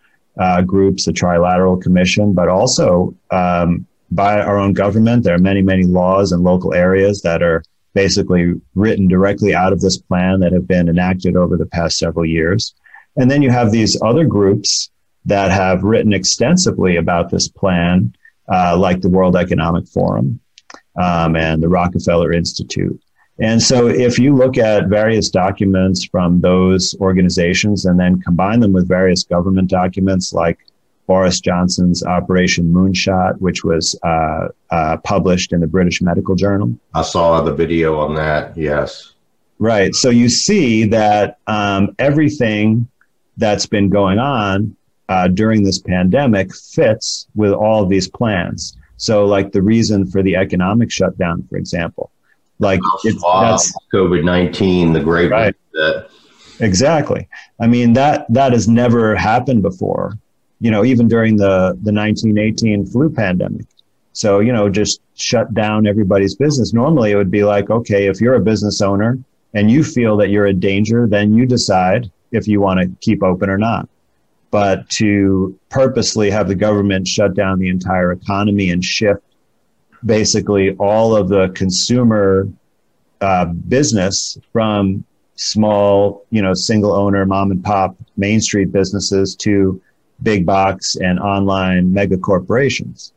groups, the Trilateral Commission, but also by our own government. There are many, many laws in local areas that are basically written directly out of this plan that have been enacted over the past several years. And then you have these other groups that have written extensively about this plan, like the World Economic Forum and the Rockefeller Institute. And so if you look at various documents from those organizations and then combine them with various government documents like Boris Johnson's Operation Moonshot, which was published in the British Medical Journal. I saw the video on that, yes. Right. So you see that everything that's been going on during this pandemic fits with all of these plans. So like the reason for the economic shutdown, for example. Like that's COVID-19, the great right. Exactly. That has never happened before, even during the 1918 flu pandemic. So, just shut down everybody's business. Normally it would be like, okay, if you're a business owner and you feel that you're a danger, then you decide if you want to keep open or not. But to purposely have the government shut down the entire economy and shift basically all of the consumer business from small, single owner, mom and pop, Main Street businesses to big box and online mega corporations,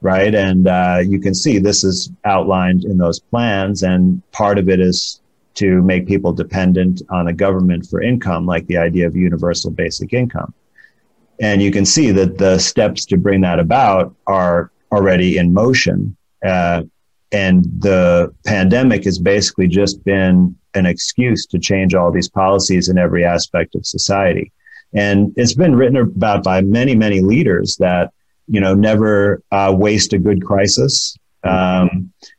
right? And you can see this is outlined in those plans. And part of it is to make people dependent on the government for income, like the idea of universal basic income. And you can see that the steps to bring that about are already in motion. And the pandemic has basically just been an excuse to change all these policies in every aspect of society. And it's been written about by many, many leaders that, never waste a good crisis,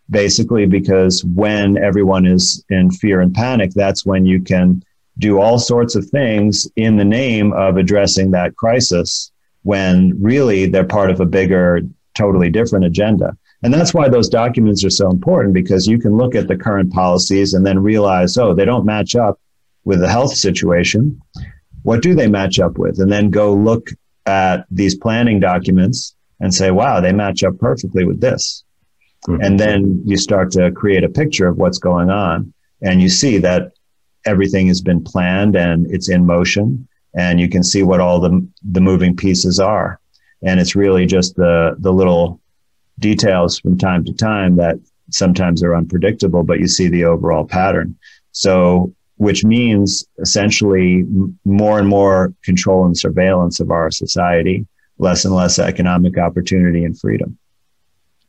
basically, because when everyone is in fear and panic, that's when you can do all sorts of things in the name of addressing that crisis, when really they're part of a bigger, totally different agenda. And that's why those documents are so important, because you can look at the current policies and then realize, oh, they don't match up with the health situation. What do they match up with? And then go look at these planning documents and say, wow, they match up perfectly with this. Mm-hmm. And then you start to create a picture of what's going on. And you see that everything has been planned and it's in motion. And you can see what all the moving pieces are. And it's really just the little details from time to time that sometimes are unpredictable, but you see the overall pattern. So, which means essentially more and more control and surveillance of our society, less and less economic opportunity and freedom.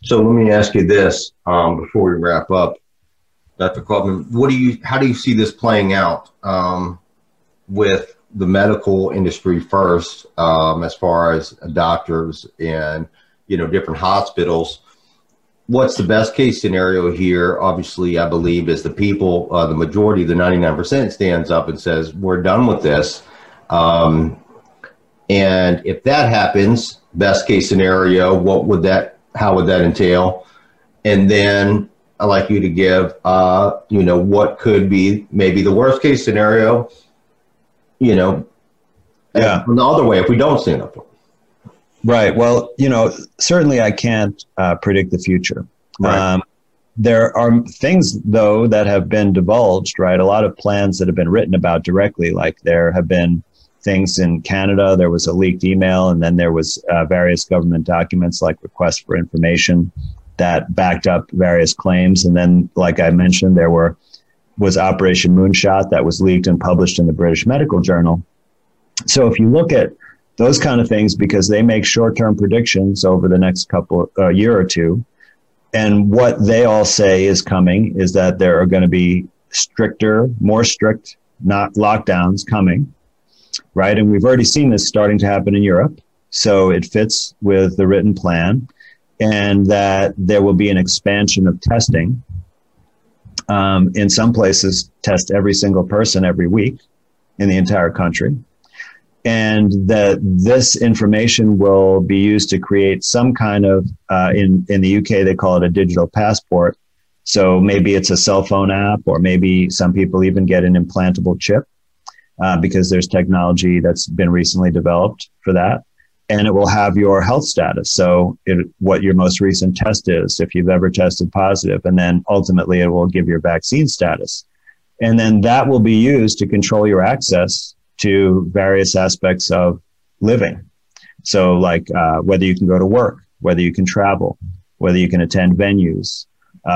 So let me ask you this before we wrap up, Dr. Kaufman, how do you see this playing out with the medical industry first, as far as doctors and, different hospitals? What's the best case scenario here? Obviously, I believe is the people, the majority, the 99% stands up and says, we're done with this. And if that happens, best case scenario, how would that entail? And then I'd like you to give, what could be maybe the worst case scenario, from the other way, if we don't stand up for it. Right. Well, certainly I can't predict the future. Right. There are things, though, that have been divulged, right? A lot of plans that have been written about directly, like there have been things in Canada. There was a leaked email, and then there was various government documents like requests for information that backed up various claims. And then, like I mentioned, there was Operation Moonshot that was leaked and published in the British Medical Journal. So if you look at those kind of things, because they make short-term predictions over the next year or two, and what they all say is coming is that there are going to be more strict lockdowns coming, right? And we've already seen this starting to happen in Europe. So it fits with the written plan, and that there will be an expansion of testing. In some places, test every single person every week in the entire country. And that this information will be used to create some kind of, in the UK, they call it a digital passport. So maybe it's a cell phone app, or maybe some people even get an implantable chip because there's technology that's been recently developed for that. And it will have your health status. So what your most recent test is, if you've ever tested positive, and then ultimately it will give your vaccine status. And then that will be used to control your access to various aspects of living. So like whether you can go to work, whether you can travel, whether you can attend venues,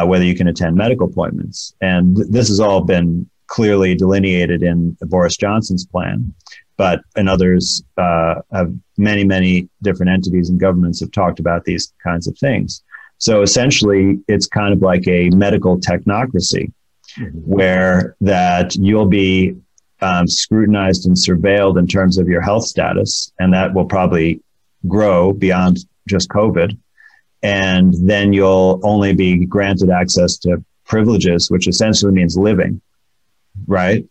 whether you can attend medical appointments. And this has all been clearly delineated in Boris Johnson's plan. But and others, many, many different entities and governments have talked about these kinds of things. So essentially, it's kind of like a medical technocracy, where that you'll be scrutinized and surveilled in terms of your health status, and that will probably grow beyond just COVID. And then you'll only be granted access to privileges, which essentially means living. Right.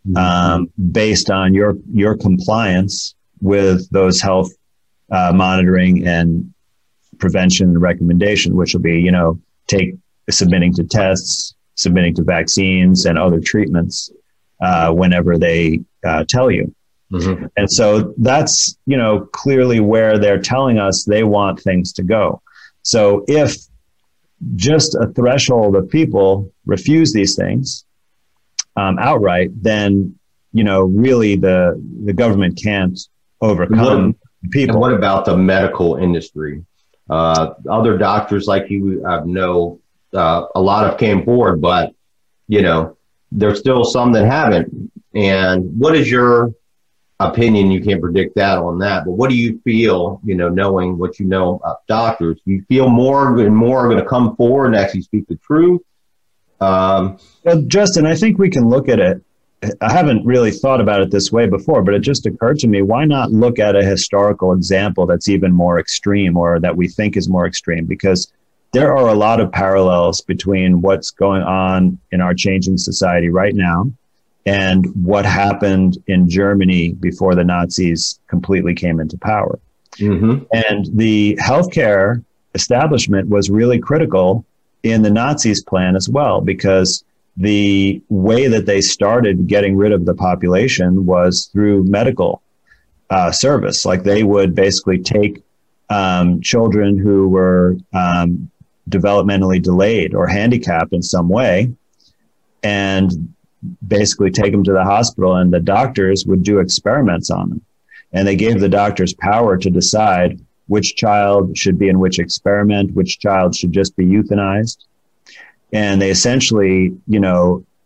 Based on your compliance with those health monitoring and prevention and recommendation, which will be, submitting to tests, submitting to vaccines and other treatments whenever they tell you. Mm-hmm. And so that's, clearly where they're telling us they want things to go. So if just a threshold of people refuse these things, outright, then really the government can't overcome people. And what about the medical industry? Other doctors like you, I know a lot have came forward, but there's still some that haven't. And what is your opinion? You can't predict that on that, but what do you feel? Knowing what you know about doctors, you feel more and more are going to come forward and actually speak the truth. Well, Justin, I think we can look at it. I haven't really thought about it this way before, but it just occurred to me, why not look at a historical example that's even more extreme, or that we think is more extreme? Because there are a lot of parallels between what's going on in our changing society right now and what happened in Germany before the Nazis completely came into power. Mm-hmm. And the healthcare establishment was really critical in the Nazis' plan as well, because the way that they started getting rid of the population was through medical service. Like they would basically take children who were developmentally delayed or handicapped in some way and basically take them to the hospital, and the doctors would do experiments on them. And they gave the doctors power to decide which child should be in which experiment, which child should just be euthanized. And they essentially,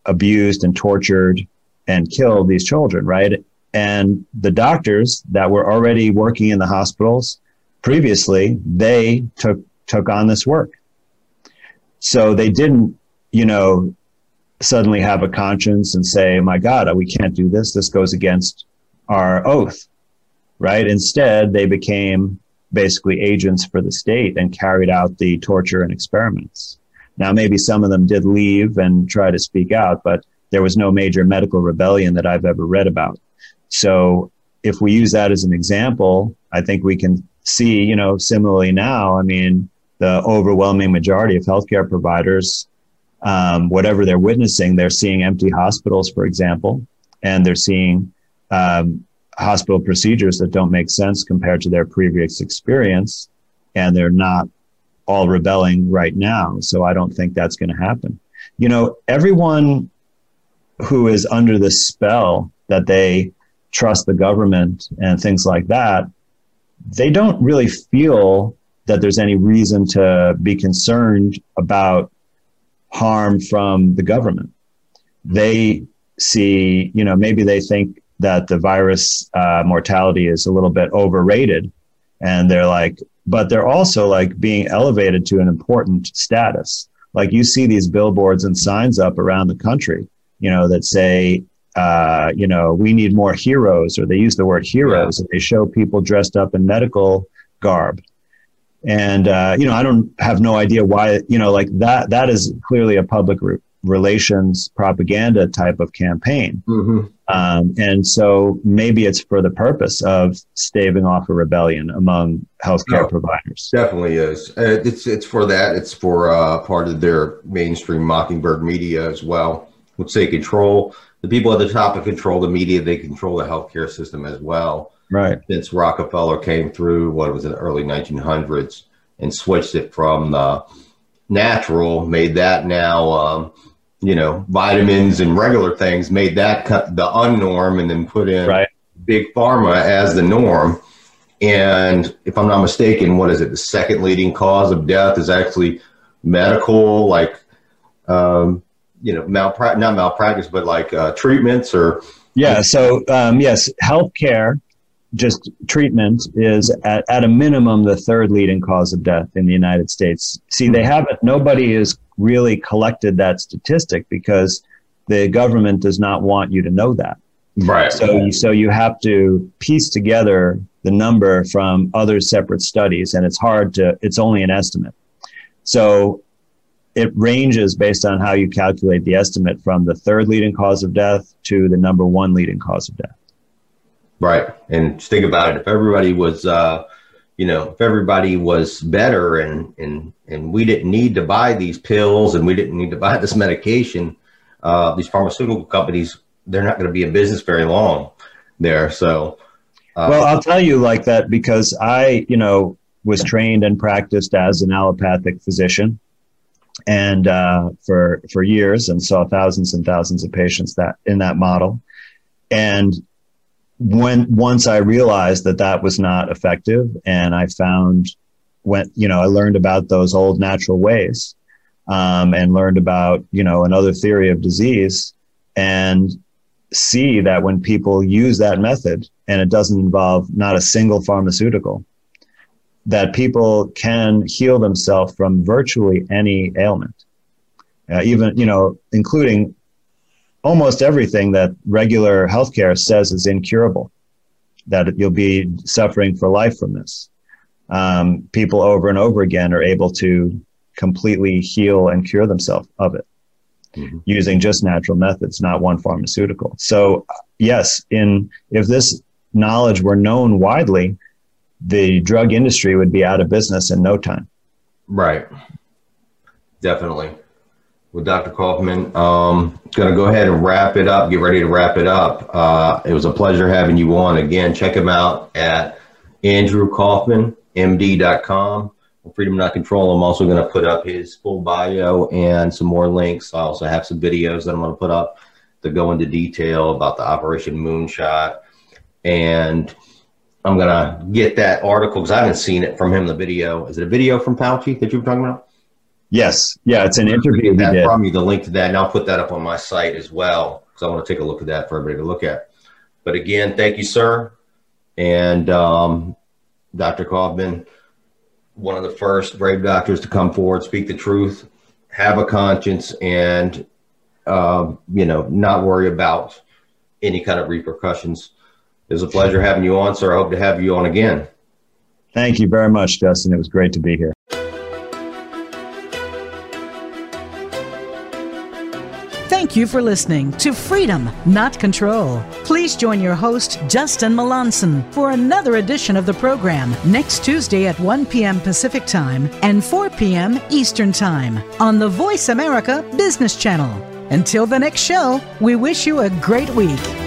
abused and tortured and killed these children, right? And the doctors that were already working in the hospitals previously, they took on this work. So they didn't, you know, suddenly have a conscience and say, my God, we can't do this. This goes against our oath, right? Instead, they became basically agents for the state and carried out the torture and experiments. Now, maybe some of them did leave and try to speak out, but there was no major medical rebellion that I've ever read about. So if we use that as an example, I think we can see, you know, similarly now, I mean, the overwhelming majority of healthcare providers, whatever they're witnessing, they're seeing empty hospitals, for example, and they're seeing hospital procedures that don't make sense compared to their previous experience, and they're not all rebelling right now. So I don't think that's going to happen. You know, everyone who is under the spell that they trust the government and things like that, they don't really feel that there's any reason to be concerned about harm from the government. They see, you know, maybe they think that the virus mortality is a little bit overrated, and they're like, but they're also like being elevated to an important status. Like you see these billboards and signs up around the country, you know, that say, you know, we need more heroes, or they use the word heroes, and they show people dressed up in medical garb. And, you know, I don't have no idea why, you know, like that is clearly a public relations propaganda type of campaign. Mm-hmm. And so maybe it's for the purpose of staving off a rebellion among healthcare providers. Definitely is. It's for that. It's for part of their mainstream Mockingbird media as well, which they control. The people at the top of control the media, they control the healthcare system as well. Right. Since Rockefeller came through, what was in the early 1900s, and switched it from the natural, made that now, you know, vitamins and regular things, made that cut the unnorm, and then put in big pharma as the norm. And if I'm not mistaken, what is it? The second leading cause of death is actually medical, like, you know, not malpractice, but like treatments or. Yeah. So, yes, healthcare. Just treatment is at a minimum the third leading cause of death in the United States. See, they haven't, nobody has really collected that statistic because the government does not want you to know that. Right. So you have to piece together the number from other separate studies, and it's hard to, it's only an estimate. So it ranges based on how you calculate the estimate from the third leading cause of death to the number one leading cause of death. Right. And think about it. If everybody was, you know, if everybody was better and we didn't need to buy these pills and we didn't need to buy this medication, these pharmaceutical companies, they're not going to be in business very long there. So. Well, I'll tell you like that because I, you know, was trained and practiced as an allopathic physician and for years and saw thousands and thousands of patients that in that model. And once I realized that that was not effective, and I found I learned about those old natural ways, and learned about, you know, another theory of disease, and see that when people use that method and it doesn't involve not a single pharmaceutical, that people can heal themselves from virtually any ailment, even, you know, including almost everything that regular healthcare says is incurable, that you'll be suffering for life from this. People over and over again are able to completely heal and cure themselves of it using just natural methods, not one pharmaceutical. So yes, if this knowledge were known widely, the drug industry would be out of business in no time. Right. Definitely. Well, Dr. Kaufman, going to go ahead and wrap it up, get ready to wrap it up. It was a pleasure having you on. Again, check him out at andrewkaufmanmd.com. Freedom Not Control. I'm also going to put up his full bio and some more links. I also have some videos that I'm going to put up to go into detail about the Operation Moonshot. And I'm going to get that article because I haven't seen it from him, the video. Is it a video from Fauci that you were talking about? Yes. Yeah, it's an interview. Probably the link to that, and I'll put that up on my site as well because I want to take a look at that for everybody to look at. But again, thank you, sir. And Dr. Kaufman, one of the first brave doctors to come forward, speak the truth, have a conscience and, you know, not worry about any kind of repercussions. It was a pleasure having you on, sir. I hope to have you on again. Thank you very much, Justin. It was great to be here. Thank you for listening to Freedom, Not Control. Please join your host, Justin Melanson, for another edition of the program next Tuesday at 1 p.m. Pacific Time and 4 p.m. Eastern Time on the Voice America Business Channel. Until the next show, we wish you a great week.